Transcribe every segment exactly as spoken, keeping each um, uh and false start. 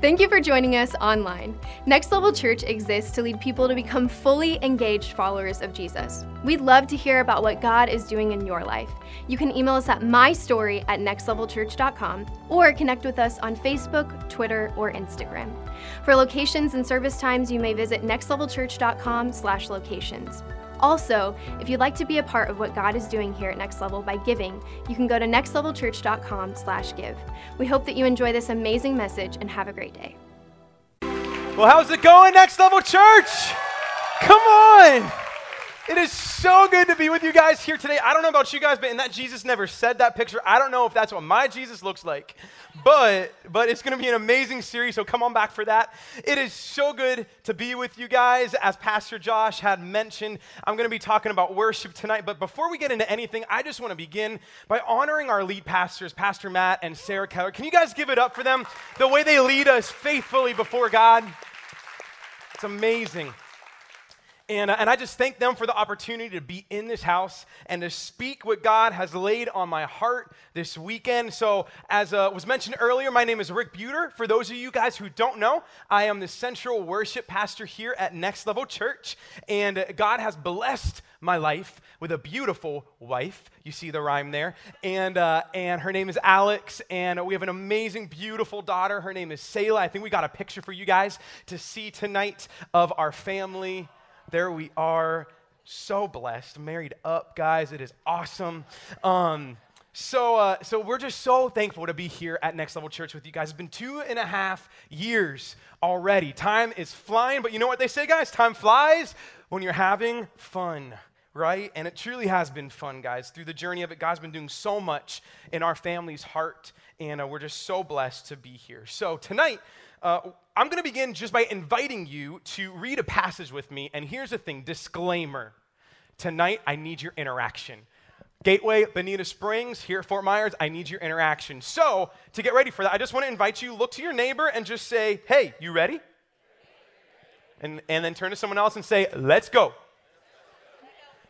Thank you for joining us online. Next Level Church exists to lead people to become fully engaged followers of Jesus. We'd love to hear about what God is doing in your life. You can email us at my story at next level church dot com or connect with us on Facebook, Twitter, or Instagram. For locations and service times, you may visit next level church dot com slash locations. Also, if you'd like to be a part of what God is doing here at Next Level by giving, you can go to next level church dot com slash give. We hope that you enjoy this amazing message and have a great day. Well, how's it going, Next Level Church? Come on! It is so good to be with you guys here today. I don't know about you guys, but in that Jesus Never Said That picture, I don't know if that's what my Jesus looks like, but but it's going to be an amazing series, so come on back for that. It is so good to be with you guys. As Pastor Josh had mentioned, I'm going to be talking about worship tonight, but before we get into anything, I just want to begin by honoring our lead pastors, Pastor Matt and Sarah Keller. Can you guys give it up for them, the way they lead us faithfully before God? It's amazing. And, uh, and I just thank them for the opportunity to be in this house and to speak what God has laid on my heart this weekend. So as uh, was mentioned earlier, my name is Rick Buter. For those of you guys who don't know, I am the central worship pastor here at Next Level Church. And God has blessed my life with a beautiful wife. You see the rhyme there. And uh, and her name is Alex, and we have an amazing, beautiful daughter. Her name is Sayla. I think we got a picture for you guys to see tonight of our family. There we are, so blessed, married up, guys. It is awesome. Um, so, uh, so we're just so thankful to be here at Next Level Church with you guys. It's been two and a half years already. Time is flying, but you know what they say, guys? Time flies when you're having fun, right? And it truly has been fun, guys. Through the journey of it, God's been doing so much in our family's heart, and uh, we're just so blessed to be here. So tonight, Uh, I'm going to begin just by inviting you to read a passage with me. And here's the thing, disclaimer, tonight I need your interaction. Gateway, Bonita Springs, here at Fort Myers, I need your interaction. So to get ready for that, I just want to invite you, look to your neighbor and just say, hey, you ready? And, and then turn to someone else and say, let's go.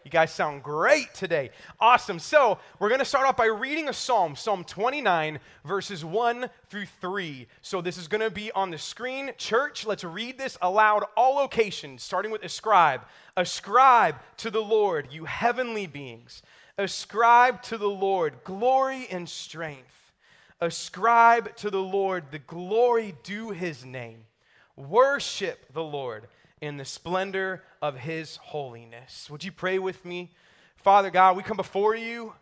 You guys sound great today. Awesome. So we're going to start off by reading a psalm, Psalm twenty-nine, verses one through three. So this is going to be on the screen. Church, let's read this aloud, all locations, starting with ascribe. Ascribe to the Lord, you heavenly beings. Ascribe to the Lord glory and strength. Ascribe to the Lord the glory due his name. Worship the Lord in the splendor of his holiness. Would you pray with me? Father God, we come before you,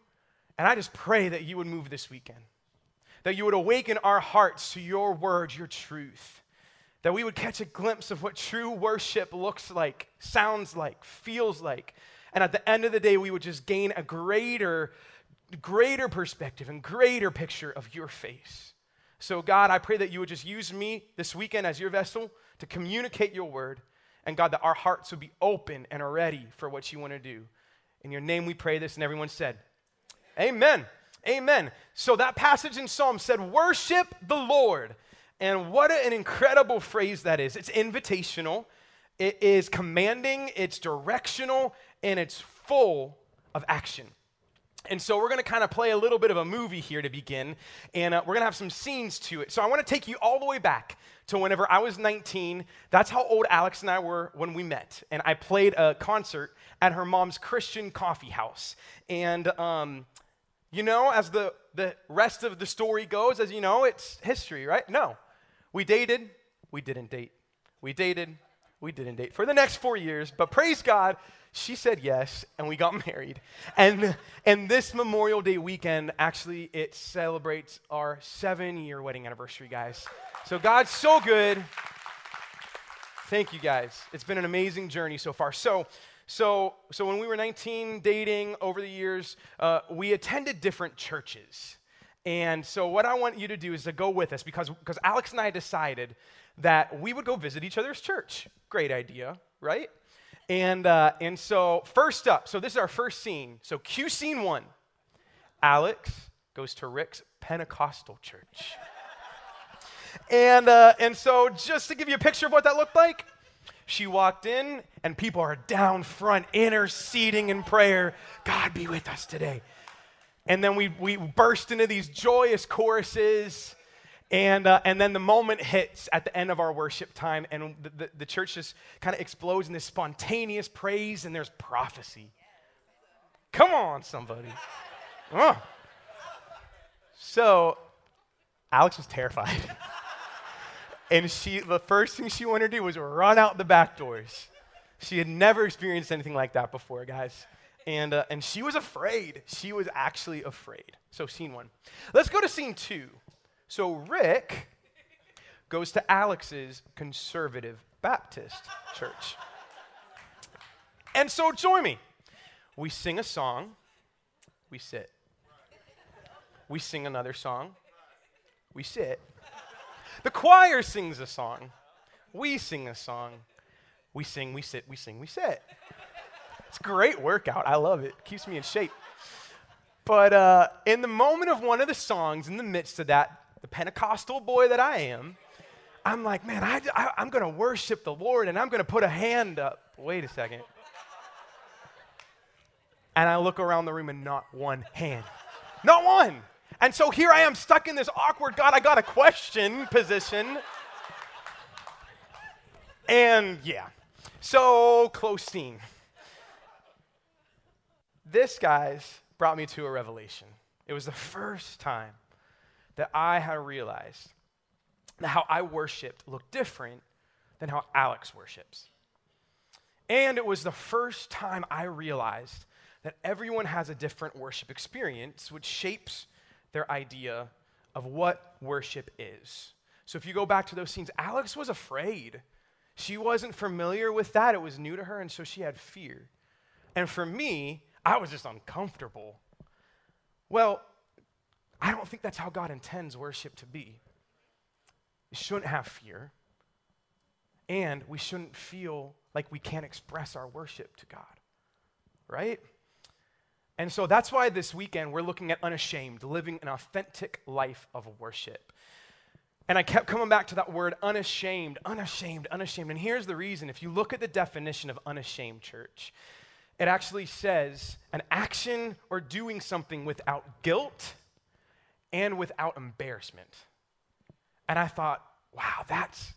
and I just pray that you would move this weekend, that you would awaken our hearts to your word, your truth, that we would catch a glimpse of what true worship looks like, sounds like, feels like, and at the end of the day, we would just gain a greater, greater perspective and greater picture of your face. So God, I pray that you would just use me this weekend as your vessel to communicate your word, and God, that our hearts would be open and are ready for what you want to do. In your name we pray this, and everyone said, amen. Amen. So that passage in Psalm said, worship the Lord. And what an incredible phrase that is. It's invitational, it is commanding, it's directional, and it's full of action. And so we're going to kind of play a little bit of a movie here to begin, and uh, we're going to have some scenes to it. So I want to take you all the way back to whenever I was nineteen. That's how old Alex and I were when we met, and I played a concert at her mom's Christian coffee house. And, um, you know, as the, the rest of the story goes, as you know, it's history, right? No. We dated. We didn't date. We dated. We didn't date for the next four years, but praise God, she said yes, and we got married. And, and this Memorial Day weekend, actually, it celebrates our seven-year wedding anniversary, guys. So God's so good. Thank you, guys. It's been an amazing journey so far. So, so, so when we were nineteen, dating over the years, uh, we attended different churches. And so what I want you to do is to go with us, because, because Alex and I decided that we would go visit each other's church. Great idea, right? And uh, and so first up, so this is our first scene. So cue scene one. Alex goes to Rick's Pentecostal church. and uh, and so just to give you a picture of what that looked like, she walked in, and people are down front interceding in prayer. God be with us today. And then we we burst into these joyous choruses. And uh, and then the moment hits at the end of our worship time, and the, the, the church just kind of explodes in this spontaneous praise, and there's prophecy. Come on, somebody. Oh. So Alex was terrified. And she, the first thing she wanted to do was run out the back doors. She had never experienced anything like that before, guys. And uh, and she was afraid. She was actually afraid. So scene one. Let's go to scene two. So Rick goes to Alex's conservative Baptist church. And so join me. We sing a song. We sit. We sing another song. We sit. The choir sings a song. We sing a song. We sing, we sit, we sing, we sit. It's a great workout. I love it. Keeps me in shape. But uh, in the moment of one of the songs, in the midst of that, the Pentecostal boy that I am, I'm like, man, I, I, I'm going to worship the Lord, and I'm going to put a hand up. Wait a second. And I look around the room, and not one hand. Not one. And so here I am stuck in this awkward, God, I got a question position. And yeah, so close scene. This, guys, brought me to a revelation. It was the first time that I had realized that how I worshiped looked different than how Alex worships. And it was the first time I realized that everyone has a different worship experience, which shapes their idea of what worship is. So if you go back to those scenes, Alex was afraid. She wasn't familiar with that. It was new to her, and so she had fear. And for me, I was just uncomfortable. Well, I don't think that's how God intends worship to be. We shouldn't have fear, and we shouldn't feel like we can't express our worship to God, right? And so that's why this weekend we're looking at unashamed, living an authentic life of worship. And I kept coming back to that word unashamed, unashamed, unashamed. And here's the reason. If you look at the definition of unashamed, church, it actually says an action or doing something without guilt and without embarrassment. And I thought, wow, that's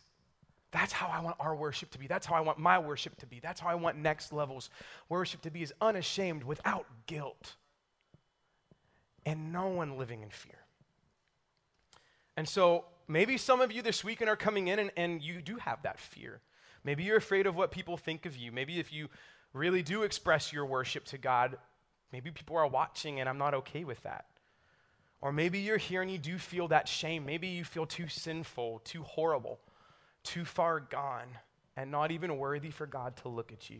that's how I want our worship to be. That's how I want my worship to be. That's how I want Next Level's worship to be, is unashamed, without guilt, and no one living in fear. And so maybe some of you this weekend are coming in and, and you do have that fear. Maybe you're afraid of what people think of you. Maybe if you really do express your worship to God, maybe people are watching and I'm not okay with that. Or maybe you're here and you do feel that shame. Maybe you feel too sinful, too horrible, too far gone, and not even worthy for God to look at you.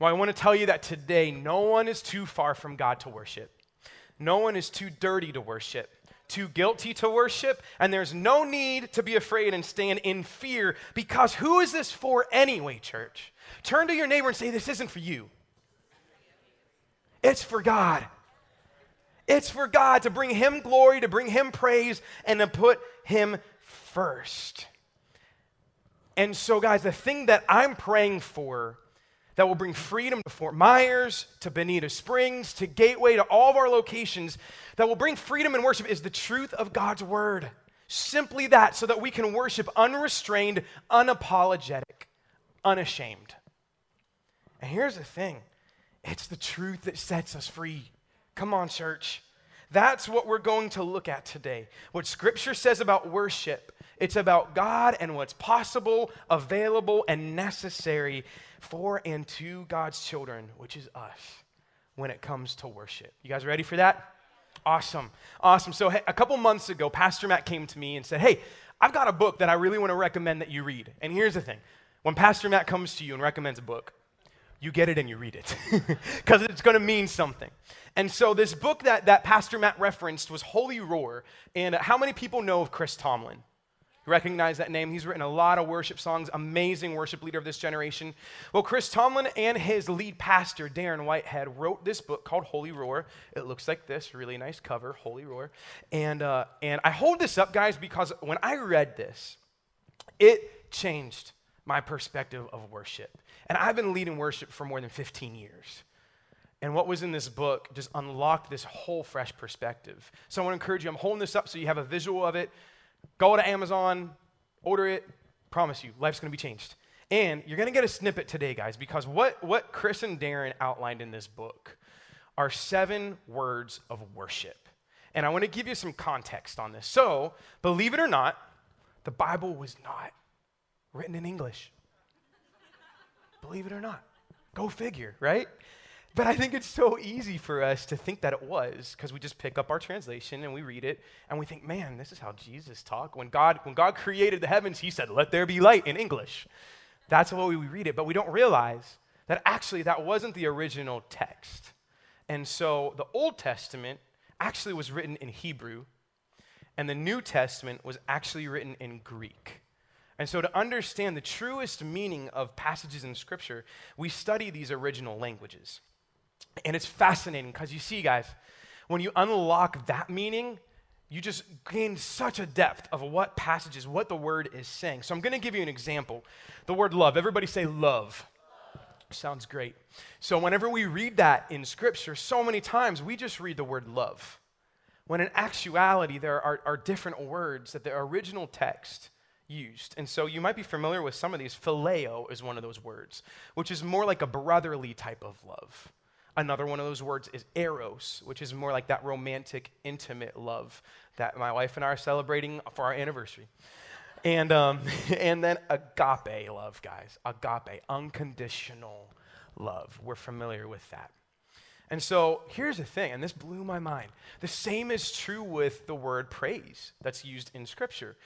Well, I want to tell you that today, no one is too far from God to worship. No one is too dirty to worship, too guilty to worship, and there's no need to be afraid and stand in fear, because who is this for anyway, church? Turn to your neighbor and say, this isn't for you. It's for God. It's for God to bring him glory, to bring him praise, and to put him first. And so, guys, the thing that I'm praying for that will bring freedom to Fort Myers, to Bonita Springs, to Gateway, to all of our locations, that will bring freedom and worship is the truth of God's word. Simply that, so that we can worship unrestrained, unapologetic, unashamed. And here's the thing. It's the truth that sets us free. Come on, church. That's what we're going to look at today. What Scripture says about worship, it's about God and what's possible, available, and necessary for and to God's children, which is us, when it comes to worship. You guys ready for that? Awesome. Awesome. So hey, a couple months ago, Pastor Matt came to me and said, hey, I've got a book that I really want to recommend that you read. And here's the thing. When Pastor Matt comes to you and recommends a book, you get it and you read it, because it's going to mean something. And so this book that, that Pastor Matt referenced was Holy Roar. And how many people know of Chris Tomlin? You recognize that name? He's written a lot of worship songs, amazing worship leader of this generation. Well, Chris Tomlin and his lead pastor, Darren Whitehead, wrote this book called Holy Roar. It looks like this, really nice cover, Holy Roar. And, uh, and I hold this up, guys, because when I read this, it changed my perspective of worship. And I've been leading worship for more than fifteen years. And what was in this book just unlocked this whole fresh perspective. So I want to encourage you, I'm holding this up so you have a visual of it. Go to Amazon, order it. Promise you, life's going to be changed. And you're going to get a snippet today, guys, because what, what Chris and Darren outlined in this book are seven words of worship. And I want to give you some context on this. So, believe it or not, the Bible was not written in English. Believe it or not. Go figure, right? But I think it's so easy for us to think that it was, because we just pick up our translation and we read it and we think, man, this is how Jesus talked. When God, when God created the heavens, he said, let there be light in English. That's the way we read it, but we don't realize that actually that wasn't the original text. And so the Old Testament actually was written in Hebrew, and the New Testament was actually written in Greek. And so to understand the truest meaning of passages in Scripture, we study these original languages. And it's fascinating because you see, guys, when you unlock that meaning, you just gain such a depth of what passages, what the word is saying. So I'm going to give you an example. The word love. Everybody say love. Sounds great. So whenever we read that in Scripture, so many times we just read the word love, when in actuality there are, are different words that the original text used. And so you might be familiar with some of these. Phileo is one of those words, which is more like a brotherly type of love. Another one of those words is eros, which is more like that romantic, intimate love that my wife and I are celebrating for our anniversary. And um, and then agape love, guys. Agape, unconditional love. We're familiar with that. And so here's the thing, and this blew my mind. The same is true with the word praise that's used in Scripture.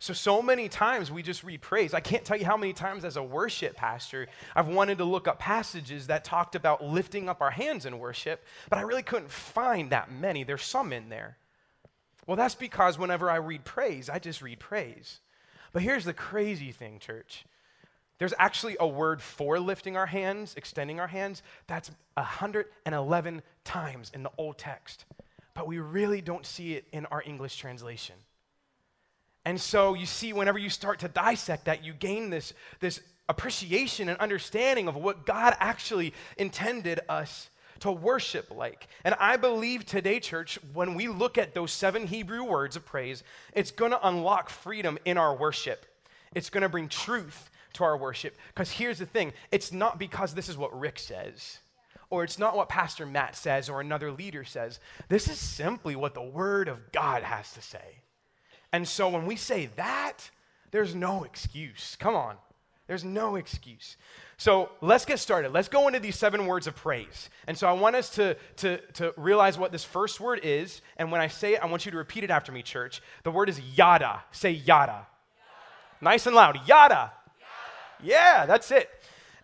So, so many times we just read praise. I can't tell you how many times as a worship pastor, I've wanted to look up passages that talked about lifting up our hands in worship, but I really couldn't find that many. There's some in there. Well, that's because whenever I read praise, I just read praise. But here's the crazy thing, church. There's actually a word for lifting our hands, extending our hands, that's one hundred eleven times in the old text. But we really don't see it in our English translation. And so you see, whenever you start to dissect that, you gain this, this appreciation and understanding of what God actually intended us to worship like. And I believe today, church, when we look at those seven Hebrew words of praise, it's going to unlock freedom in our worship. It's going to bring truth to our worship. Because here's the thing, it's not because this is what Rick says, or it's not what Pastor Matt says, or another leader says. This is simply what the Word of God has to say. And so when we say that, there's no excuse. Come on. There's no excuse. So let's get started. Let's go into these seven words of praise. And so I want us to, to, to realize what this first word is. And when I say it, I want you to repeat it after me, church. The word is yada. Say yada. Yada. Nice and loud. Yada. Yada. Yeah, that's it.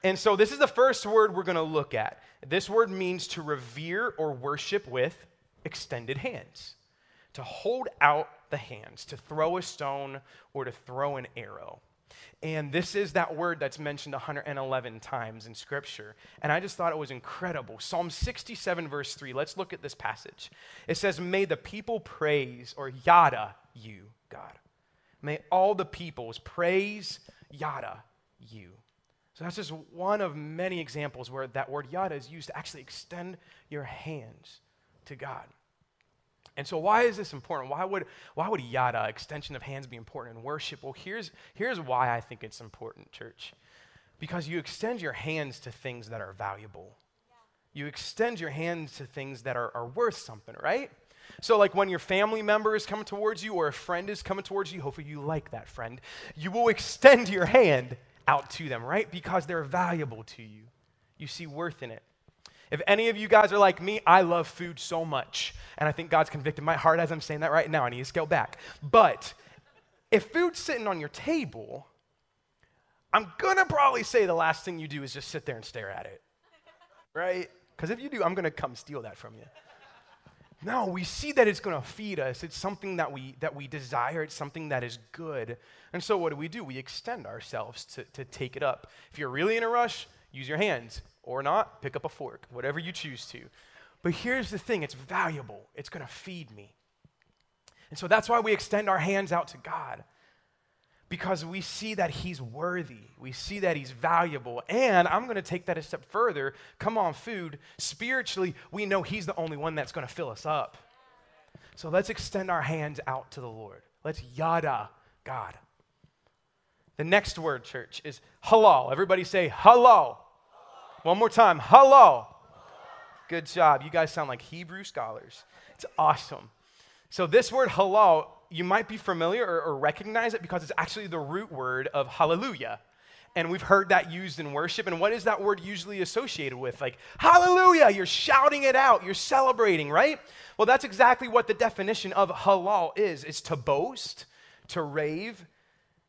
And so this is the first word we're going to look at. This word means to revere or worship with extended hands, to hold out the hands, to throw a stone or to throw an arrow. And this is that word that's mentioned one hundred eleven times in Scripture. And I just thought it was incredible. Psalm sixty-seven, verse three. Let's look at this passage. It says, may the people praise, or yada, you, God. May all the peoples praise, yada, you. So that's just one of many examples where that word yada is used to actually extend your hands to God. And so why is this important? Why would why would yada, extension of hands, be important in worship? Well, here's, here's why I think it's important, church. Because you extend your hands to things that are valuable. Yeah. You extend your hands to things that are, are worth something, right? So like when your family member is coming towards you or a friend is coming towards you, hopefully you like that friend, you will extend your hand out to them, right? Because they're valuable to you. You see worth in it. If any of you guys are like me, I love food so much. And I think God's convicted my heart as I'm saying that right now. I need to scale back. But if food's sitting on your table, I'm going to probably say the last thing you do is just sit there and stare at it, right? Because if you do, I'm going to come steal that from you. No, we see that it's going to feed us. It's something that we that we desire. It's something that is good. And so what do we do? We extend ourselves to, to take it up. If you're really in a rush, use your hands. Or not, pick up a fork, whatever you choose to. But here's the thing, it's valuable. It's going to feed me. And so that's why we extend our hands out to God. because we see that he's worthy. We see that he's valuable. And I'm going to take that a step further. Come on, food. Spiritually, we know he's the only one that's going to fill us up. So let's extend our hands out to the Lord. Let's yada God. The next word, church, is halal. Everybody say halal. One more time, halal. Good job. You guys sound like Hebrew scholars. It's awesome. So this word halal, you might be familiar or, or recognize it because it's actually the root word of hallelujah. And we've heard that used in worship. And what is that word usually associated with? Like, hallelujah, you're shouting it out. You're celebrating, right? Well, that's exactly what the definition of halal is. It's to boast, to rave,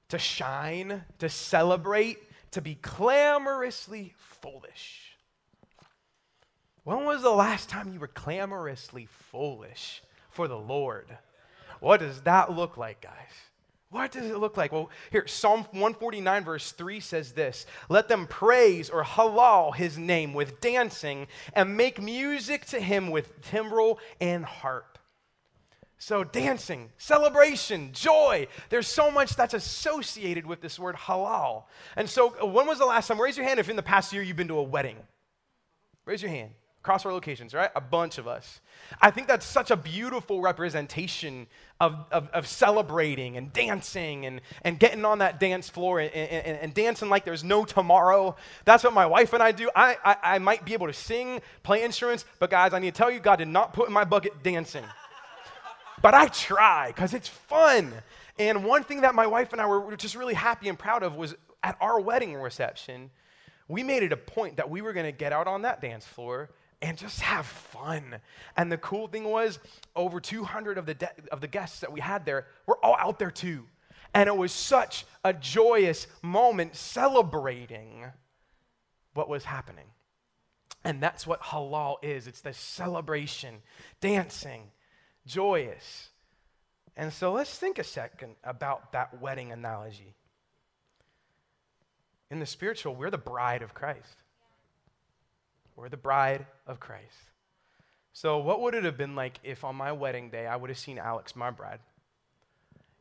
to shine, to celebrate, to be clamorously foolish. When was the last time you were clamorously foolish for the Lord? What does that look like, guys? What does it look like? Well, here, Psalm one forty-nine verse three says this, let them praise or halal his name with dancing and make music to him with timbrel and harp. So dancing, celebration, joy, there's so much that's associated with this word halal. And so when was the last time, raise your hand if in the past year you've been to a wedding. Raise your hand. Across our locations, right? A bunch of us. I think that's such a beautiful representation of, of, of celebrating and dancing and, and getting on that dance floor and, and, and dancing like there's no tomorrow. That's what my wife and I do. I, I, I might be able to sing, play instruments, but guys, I need to tell you, God did not put in my bucket dancing. But I try because it's fun. And one thing that my wife and I were just really happy and proud of was at our wedding reception, we made it a point that we were going to get out on that dance floor and just have fun. And the cool thing was, over two hundred of the de- of the guests that we had there were all out there too. And it was such a joyous moment celebrating what was happening. And that's what halal is. It's the celebration, dancing, joyous. And so let's think a second about that wedding analogy. In the spiritual, we're the bride of Christ. We're the bride of Christ. So what would it have been like if on my wedding day, I would have seen Alex, my bride,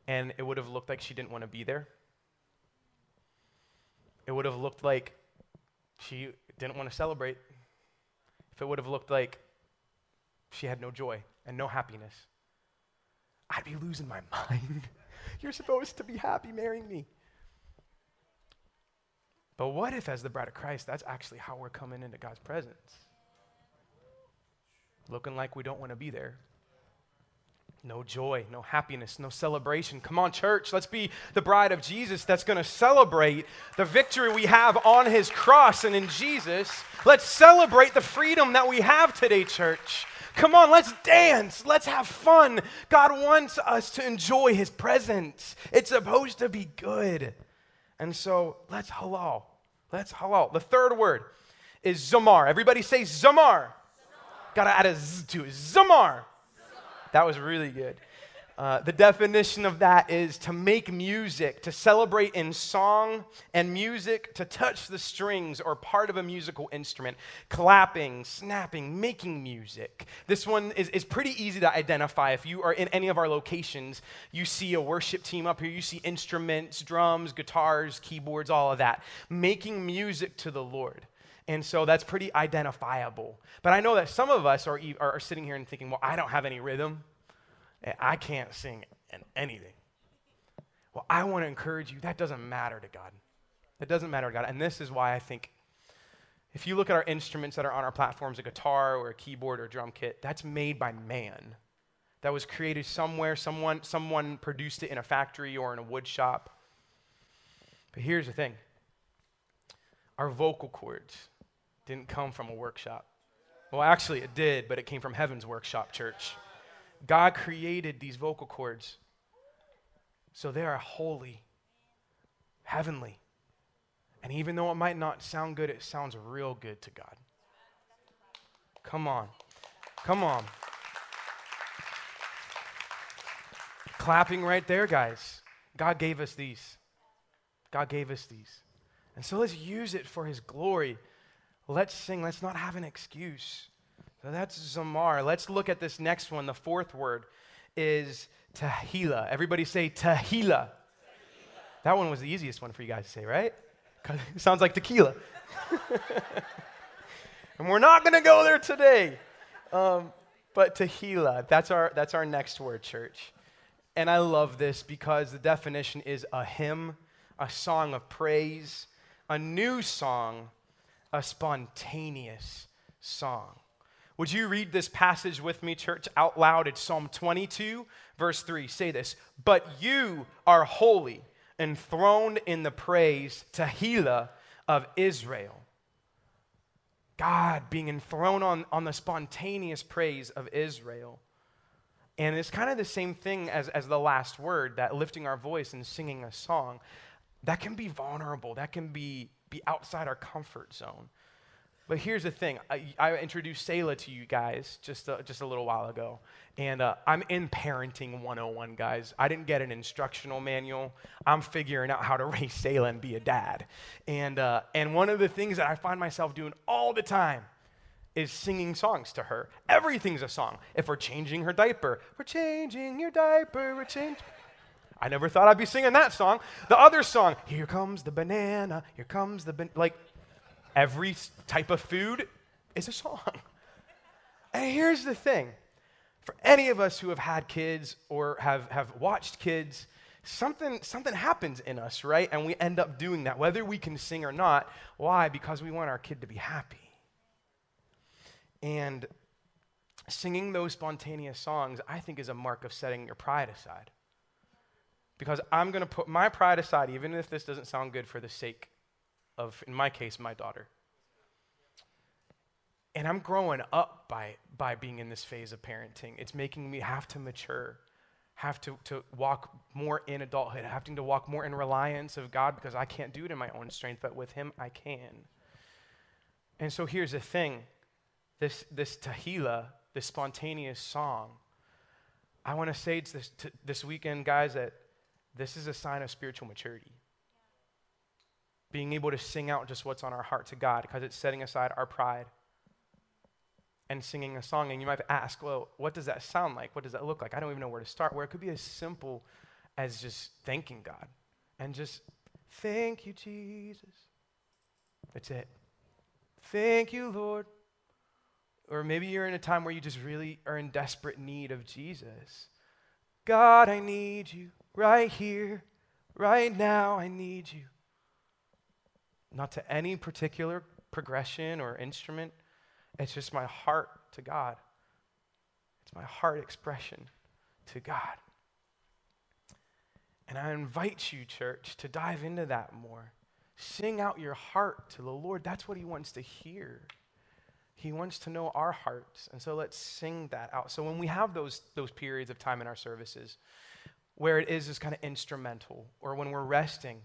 and it would have looked like she didn't want to be there? It would have looked like she didn't want to celebrate. If it would have looked like she had no joy and no happiness, I'd be losing my mind. You're supposed to be happy marrying me. But what if, as the bride of Christ, that's actually how we're coming into God's presence? Looking like we don't want to be there. No joy, no happiness, no celebration. Come on, church, let's be the bride of Jesus that's going to celebrate the victory we have on his cross and in Jesus. Let's celebrate the freedom that we have today, church. Come on, let's dance. Let's have fun. God wants us to enjoy his presence. It's supposed to be good. And so let's halal. Let's halal. The third word is zamar. Everybody say zamar. Zamar. Gotta add a z to it. Zamar. Zamar. That was really good. Uh, the definition of that is to make music, to celebrate in song and music, to touch the strings or part of a musical instrument, clapping, snapping, making music. This one is, is pretty easy to identify. If you are in any of our locations, you see a worship team up here, you see instruments, drums, guitars, keyboards, all of that, making music to the Lord. And so that's pretty identifiable. But I know that some of us are, are sitting here and thinking, well, I don't have any rhythm. I can't sing anything. Well, I want to encourage you, that doesn't matter to God. That doesn't matter to God. And this is why I think if you look at our instruments that are on our platforms, a guitar or a keyboard or a drum kit, that's made by man. That was created somewhere. Someone, someone produced it in a factory or in a wood shop. But here's the thing. Our vocal cords didn't come from a workshop. Well, actually it did, but it came from heaven's workshop, church. God created these vocal cords, so they are holy, heavenly. And even though it might not sound good, it sounds real good to God. Come on. Come on. Clapping right there, guys. God gave us these. God gave us these. And so let's use it for his glory. Let's sing. Let's not have an excuse. So that's zamar. Let's look at this next one. The fourth word is Tehillah. Everybody say Tehillah. Tehillah. That one was the easiest one for you guys to say, right? It sounds like tequila. And we're not going to go there today. Um, but Tehillah, that's our, that's our next word, church. And I love this because the definition is a hymn, a song of praise, a new song, a spontaneous song. Would you read this passage with me, church, out loud? It's Psalm twenty-two, verse three. Say this, "But you are holy, enthroned in the praise, Tehillah of Israel." God being enthroned on, on the spontaneous praise of Israel. And it's kind of the same thing as, as the last word, that lifting our voice and singing a song. That can be vulnerable. That can be, be outside our comfort zone. But here's the thing. I, I introduced Sayla to you guys just a, just a little while ago. And uh, I'm in Parenting one oh one, guys. I didn't get an instructional manual. I'm figuring out how to raise Sayla and be a dad. And, uh, and one of the things that I find myself doing all the time is singing songs to her. Everything's a song. If we're changing her diaper, we're changing your diaper, we're changing... I never thought I'd be singing that song. The other song, here comes the banana, here comes the banana. Like, every type of food is a song. And here's the thing. For any of us who have had kids or have, have watched kids, something, something happens in us, right? And we end up doing that, whether we can sing or not. Why? Because we want our kid to be happy. And singing those spontaneous songs, I think, is a mark of setting your pride aside. Because I'm going to put my pride aside, even if this doesn't sound good, for the sake of, in my case, my daughter. And I'm growing up by, by being in this phase of parenting. It's making me have to mature, have to, to walk more in adulthood, having to walk more in reliance of God, because I can't do it in my own strength, but with Him I can. And so here's the thing. This, this Tehillah, this spontaneous song, I want to say it's this, t- this weekend, guys, that this is a sign of spiritual maturity. Being able to sing out just what's on our heart to God, because it's setting aside our pride and singing a song. And you might ask, well, what does that sound like? What does that look like? I don't even know where to start. Where it could be as simple as just thanking God and just, thank you, Jesus. That's it. Thank you, Lord. Or maybe you're in a time where you just really are in desperate need of Jesus. God, I need you right here, right now, I need you. Not to any particular progression or instrument. It's just my heart to God. It's my heart expression to God. And I invite you, church, to dive into that more. Sing out your heart to the Lord. That's what He wants to hear. He wants to know our hearts. And so let's sing that out. So when we have those, those periods of time in our services where it is just kind of instrumental, or when we're resting,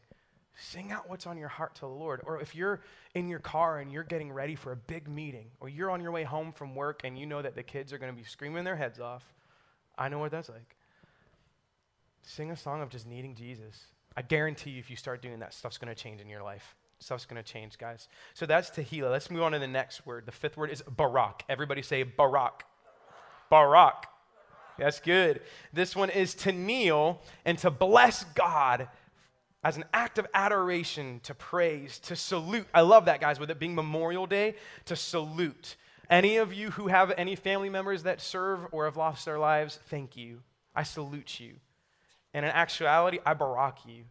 sing out what's on your heart to the Lord. Or if you're in your car and you're getting ready for a big meeting, or you're on your way home from work and you know that the kids are going to be screaming their heads off, I know what that's like. Sing a song of just needing Jesus. I guarantee you, if you start doing that, stuff's going to change in your life. Stuff's going to change, guys. So that's Tehillah. Let's move on to the next word. The fifth word is Barak. Everybody say Barak. Barak. Barak. That's good. This one is to kneel and to bless God as an act of adoration, to praise, to salute. I love that, guys, with it being Memorial Day, to salute. Any of you who have any family members that serve or have lost their lives, thank you. I salute you. And in actuality, I Barak you.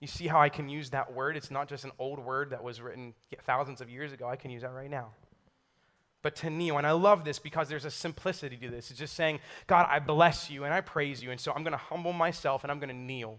You see how I can use that word? It's not just an old word that was written thousands of years ago. I can use that right now. But to kneel, and I love this because there's a simplicity to this. It's just saying, God, I bless you and I praise you, and so I'm going to humble myself and I'm going to kneel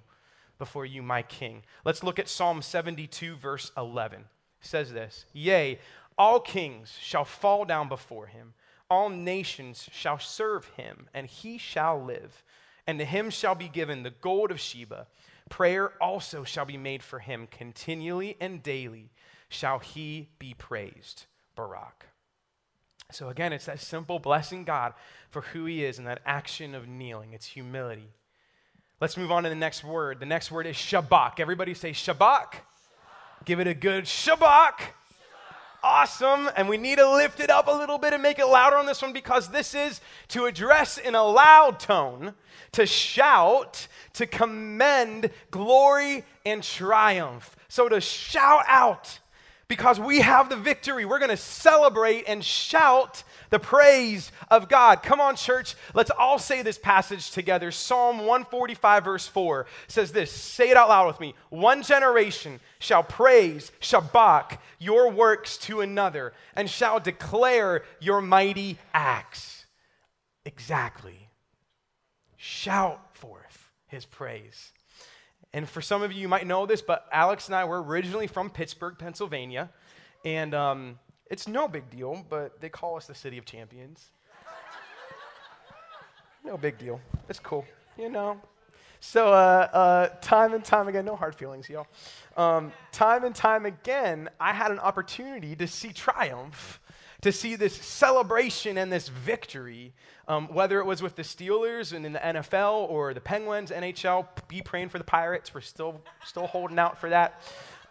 before you, my King. Let's look at Psalm seventy-two, verse eleven. It says this, yea, all kings shall fall down before him. All nations shall serve him, and he shall live. And to him shall be given the gold of Sheba. Prayer also shall be made for him continually and daily shall he be praised. Barak. So again, it's that simple blessing God for who he is and that action of kneeling. It's humility. Let's move on to the next word. The next word is Shabak. Everybody say Shabak. Shabak. Give it a good Shabak. Shabak. awesome, and we need to lift it up a little bit and make it louder on this one, because this is to address in a loud tone, to shout, to commend glory and triumph. So to shout out, because we have the victory. We're going to celebrate and shout the praise of God. Come on, church. Let's all say this passage together. Psalm one forty-five, verse four says this. Say it out loud with me. One generation shall praise, Shabak, your works to another, and shall declare your mighty acts. Exactly. Shout forth his praise. And for some of you, you might know this, but Alex and I were originally from Pittsburgh, Pennsylvania. And um, it's no big deal, but they call us the City of Champions. No big deal. It's cool, you know. So uh, uh, time and time again, no hard feelings, y'all. Um, time and time again, I had an opportunity to see triumph, to see this celebration and this victory, um, whether it was with the Steelers and in the N F L or the Penguins, N H L, be praying for the Pirates. We're still still holding out for that.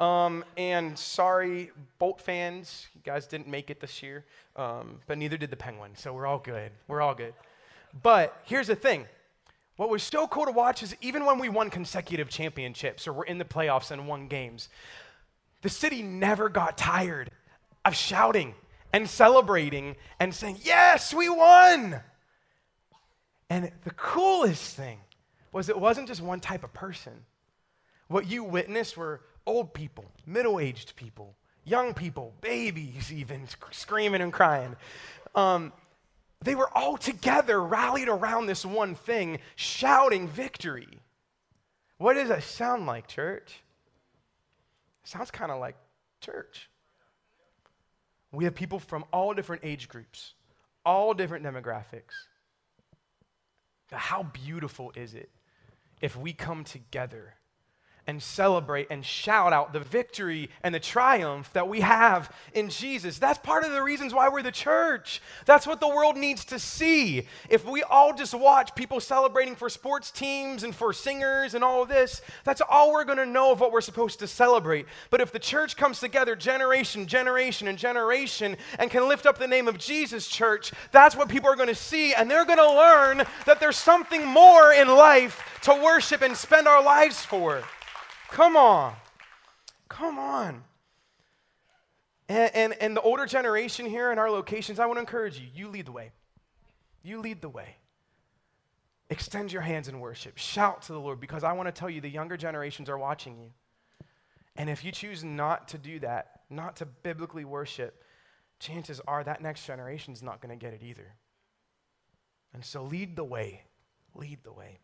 Um, and sorry, Bolt fans, you guys didn't make it this year, um, but neither did the Penguins, so we're all good. We're all good. But here's the thing. What was so cool to watch is even when we won consecutive championships or were in the playoffs and won games, the city never got tired of shouting and celebrating and saying, yes, we won. And the coolest thing was it wasn't just one type of person. What you witnessed were old people, middle-aged people, young people, babies even, sc- screaming and crying. Um, they were all together, rallied around this one thing, shouting victory. What does that sound like, church? It sounds kind of like church. We have people from all different age groups, all different demographics. But how beautiful is it if we come together and celebrate and shout out the victory and the triumph that we have in Jesus? That's part of the reasons why we're the church. That's what the world needs to see. If we all just watch people celebrating for sports teams and for singers and all of this, that's all we're going to know of what we're supposed to celebrate. But if the church comes together generation, generation, and generation and can lift up the name of Jesus, church, that's what people are going to see, and they're going to learn that there's something more in life to worship and spend our lives for. Come on. Come on. And, and, and the older generation here in our locations, I want to encourage you. You lead the way. You lead the way. Extend your hands in worship. Shout to the Lord, because I want to tell you the younger generations are watching you. And if you choose not to do that, not to biblically worship, chances are that next generation is not going to get it either. And so lead the way. Lead the way.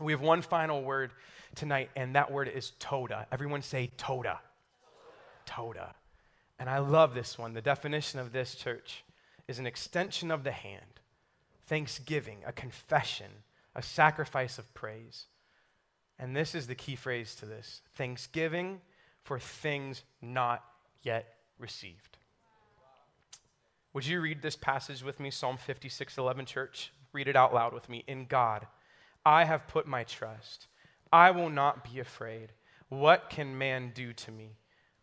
We have one final word tonight, and that word is toda. Everyone say toda. Toda. And I love this one. The definition of this, church, is an extension of the hand, thanksgiving, a confession, a sacrifice of praise. And this is the key phrase to this: thanksgiving for things not yet received. Would you read this passage with me, Psalm fifty-six eleven, church? Read it out loud with me. In God I have put my trust. I will not be afraid. What can man do to me?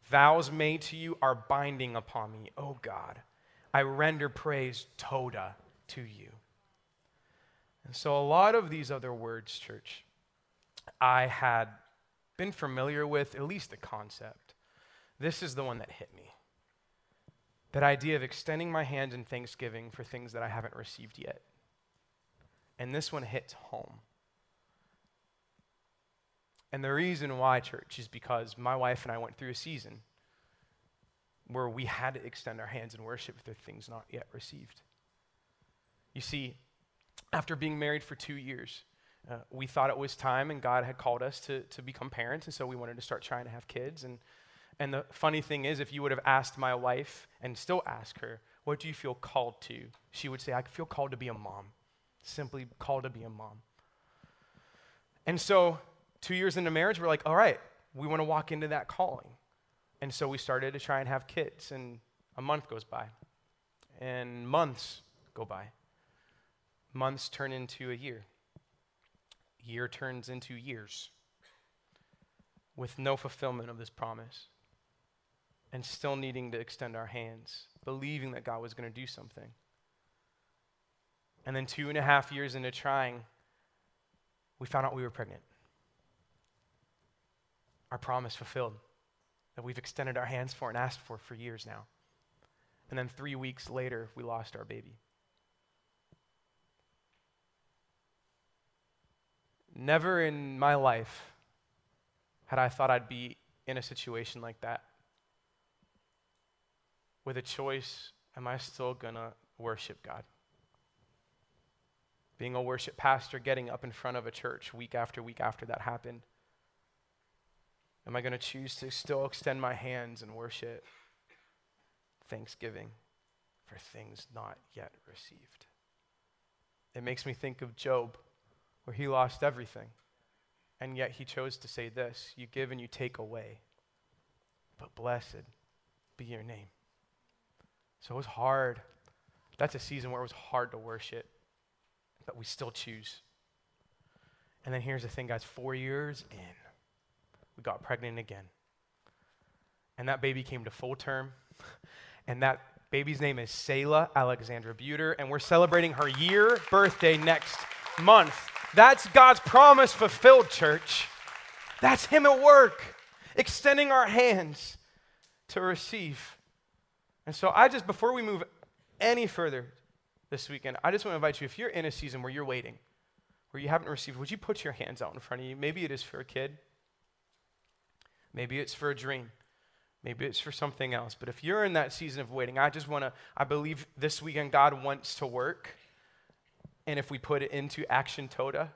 Vows made to you are binding upon me. Oh God, I render praise, toda, to you. And so a lot of these other words, church, I had been familiar with, at least the concept. This is the one that hit me. That idea of extending my hand in thanksgiving for things that I haven't received yet. And this one hits home. And the reason why, church, is because my wife and I went through a season where we had to extend our hands in worship for things not yet received. You see, after being married for two years, uh, we thought it was time, and God had called us to, to become parents, and so we wanted to start trying to have kids. And, and the funny thing is, if you would have asked my wife, and still ask her, what do you feel called to? She would say, I feel called to be a mom. Simply called to be a mom. And so two years into marriage, we're like, all right, we want to walk into that calling. And so we started to try and have kids, and a month goes by, and months go by. Months turn into a year. Year turns into years with no fulfillment of this promise. and still needing to extend our hands, believing that God was going to do something. And then two and a half years into trying, we found out we were pregnant. Our promise fulfilled that we've extended our hands for and asked for for years now. And then three weeks later, we lost our baby. Never in my life had I thought I'd be in a situation like that, with a choice, am I still gonna worship God? Being a worship pastor, getting up in front of a church week after week after that happened, am I gonna choose to still extend my hands and worship? Thanksgiving for things not yet received. It makes me think of Job, where he lost everything, and yet he chose to say this, you give and you take away, but blessed be your name. So it was hard. That's a season where it was hard to worship, but we still choose. And then here's the thing, guys, four years in, we got pregnant again. And that baby came to full term, and that baby's name is Sayla Alexandra Buter, and we're celebrating her year birthday next month. That's God's promise fulfilled, church. That's him at work, extending our hands to receive. And so I just, before we move any further this weekend, I just want to invite you, if you're in a season where you're waiting, where you haven't received, would you put your hands out in front of you? Maybe it is for a kid. Maybe it's for a dream. Maybe it's for something else. But if you're in that season of waiting, I just want to, I believe this weekend God wants to work. And if we put it into action, toda,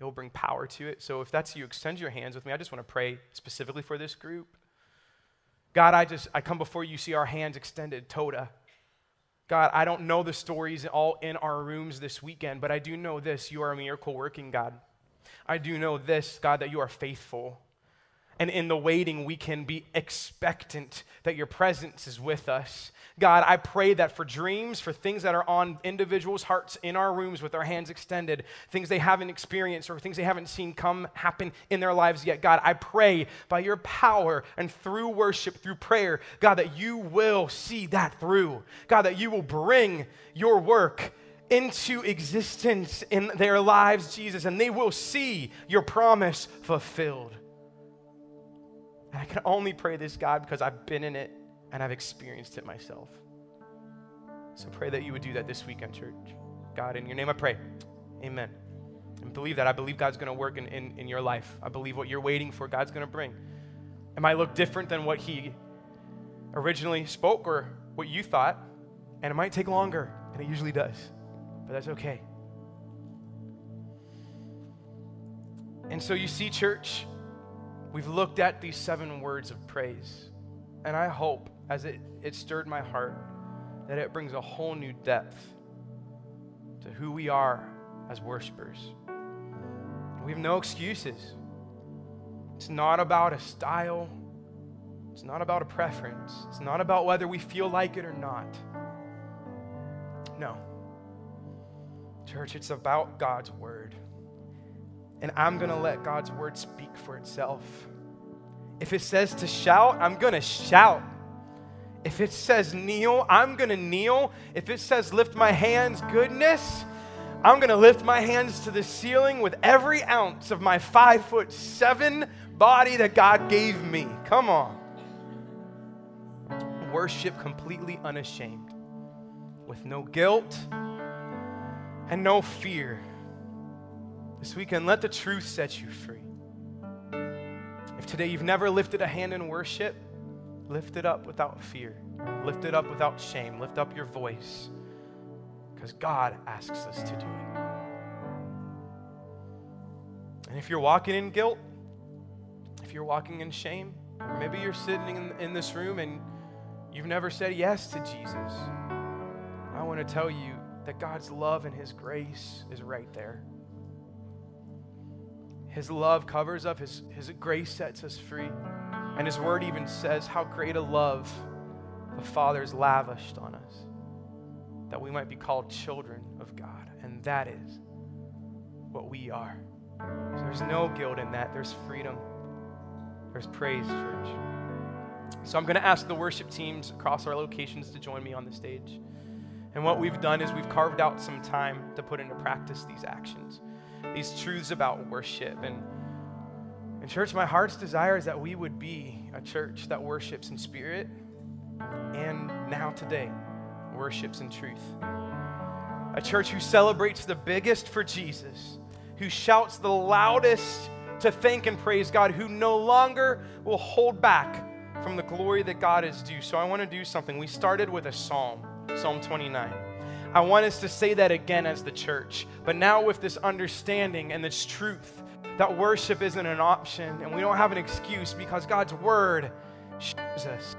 it will bring power to it. So if that's you, extend your hands with me. I just want to pray specifically for this group. God, I just, I come before you, see our hands extended, toda. God, I don't know the stories all in our rooms this weekend, but I do know this, you are a miracle working God. I do know this, God, that you are faithful. And in the waiting, we can be expectant that your presence is with us. God, I pray that for dreams, for things that are on individuals' hearts in our rooms with our hands extended, things they haven't experienced or things they haven't seen come happen in their lives yet. God, I pray by your power and through worship, through prayer, God, that you will see that through. God, that you will bring your work into existence in their lives, Jesus, and they will see your promise fulfilled. And I can only pray this, God, because I've been in it and I've experienced it myself. So pray that you would do that this weekend, church. God, in your name I pray. Amen. And believe that. I believe God's going to work in, in, in your life. I believe what you're waiting for, God's going to bring. It might look different than what he originally spoke or what you thought. And it might take longer, and it usually does. But that's okay. And so you see, church, we've looked at these seven words of praise, and I hope, as it, it stirred my heart, that it brings a whole new depth to who we are as worshipers. We have no excuses. It's not about a style. It's not about a preference. It's not about whether we feel like it or not. No. Church, it's about God's word. And I'm going to let God's word speak for itself. If it says to shout, I'm going to shout. If it says kneel, I'm going to kneel. If it says lift my hands, goodness, I'm going to lift my hands to the ceiling with every ounce of my five foot seven body that God gave me. Come on. Worship completely unashamed, with no guilt and no fear. This weekend, let the truth set you free. If today you've never lifted a hand in worship, lift it up without fear. Lift it up without shame. Lift up your voice, because God asks us to do it. And if you're walking in guilt, if you're walking in shame, or maybe you're sitting in, in this room and you've never said yes to Jesus, I want to tell you that God's love and his grace is right there. His love covers up, his, his grace sets us free. And his word even says how great a love the Father's lavished on us, that we might be called children of God. And that is what we are. So there's no guilt in that. There's freedom. There's praise, church. So I'm going to ask the worship teams across our locations to join me on the stage. And what we've done is we've carved out some time to put into practice these actions, these truths about worship. And, and church, my heart's desire is that we would be a church that worships in spirit and now today worships in truth. A church who celebrates the biggest for Jesus, who shouts the loudest to thank and praise God, who no longer will hold back from the glory that God is due. So I want to do something. We started with a psalm, Psalm twenty-nine. I want us to say that again as the church, but now with this understanding and this truth that worship isn't an option and we don't have an excuse because God's word shows us.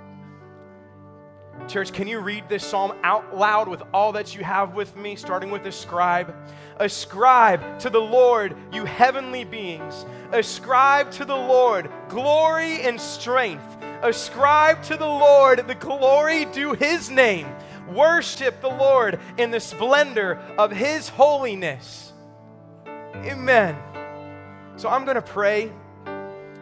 Church, can you read this psalm out loud with all that you have with me, starting with ascribe? Ascribe to the Lord, you heavenly beings. Ascribe to the Lord glory and strength. Ascribe to the Lord the glory due his name. Worship the Lord in the splendor of his holiness. Amen. So I'm going to pray,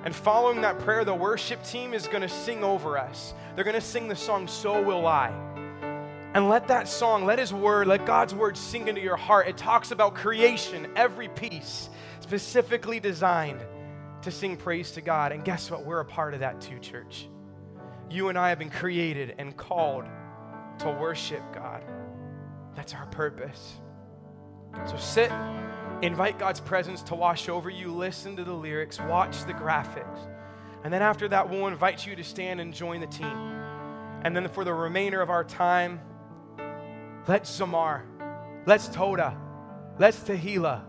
and following that prayer, the worship team is going to sing over us. They're going to sing the song, So Will I. And let that song, let his word, let God's word sink into your heart. It talks about creation, every piece specifically designed to sing praise to God. And guess what? We're a part of that too, church. You and I have been created and called to worship God. That's our purpose. So sit, invite God's presence to wash over you, listen to the lyrics, watch the graphics. And then after that, we'll invite you to stand and join the team. And then for the remainder of our time, let's zamar, let's toda, let's tehillah,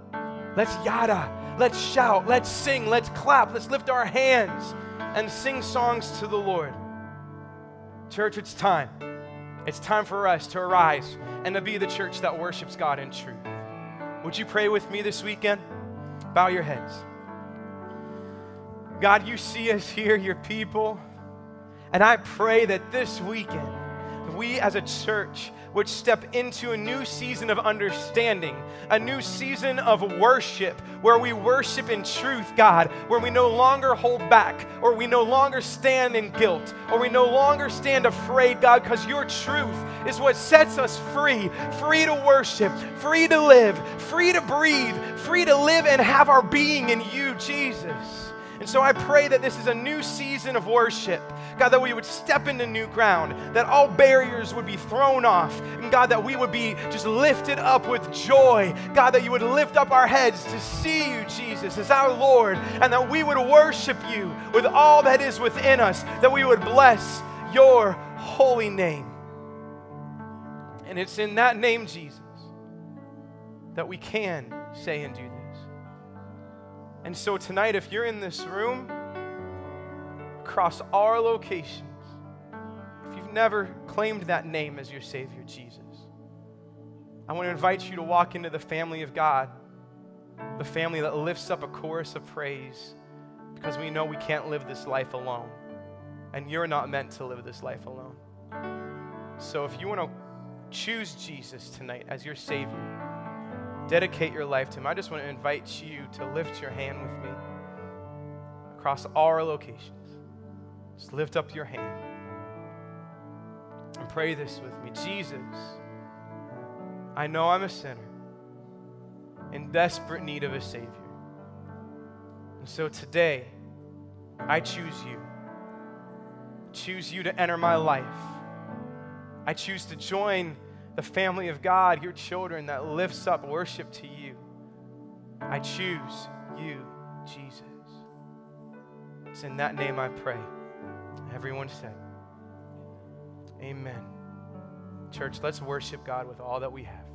let's yada. Let's shout, let's sing, let's clap, let's lift our hands and sing songs to the Lord. Church, it's time. It's time for us to arise and to be the church that worships God in truth. Would you pray with me this weekend? Bow your heads. God, you see us here, your people, and I pray that this weekend, we as a church would step into a new season of understanding, a new season of worship, where we worship in truth, God, where we no longer hold back, or we no longer stand in guilt, or we no longer stand afraid, God, because your truth is what sets us free, free to worship, free to live, free to breathe, free to live and have our being in you, Jesus. And so I pray that this is a new season of worship, God, that we would step into new ground, that all barriers would be thrown off, and God, that we would be just lifted up with joy. God, that you would lift up our heads to see you, Jesus, as our Lord, and that we would worship you with all that is within us, that we would bless your holy name. And it's in that name, Jesus, that we can say and do this. And so tonight, if you're in this room, across our locations, if you've never claimed that name as your Savior, Jesus, I want to invite you to walk into the family of God, the family that lifts up a chorus of praise, because we know we can't live this life alone, and you're not meant to live this life alone. So if you want to choose Jesus tonight as your Savior, dedicate your life to him. I just want to invite you to lift your hand with me across our locations. Just lift up your hand and pray this with me. Jesus, I know I'm a sinner in desperate need of a Savior. And so today, I choose you. Choose you to enter my life. I choose to join the family of God, your children that lifts up worship to you. I choose you, Jesus. It's in that name I pray. Everyone said, amen. Church, let's worship God with all that we have.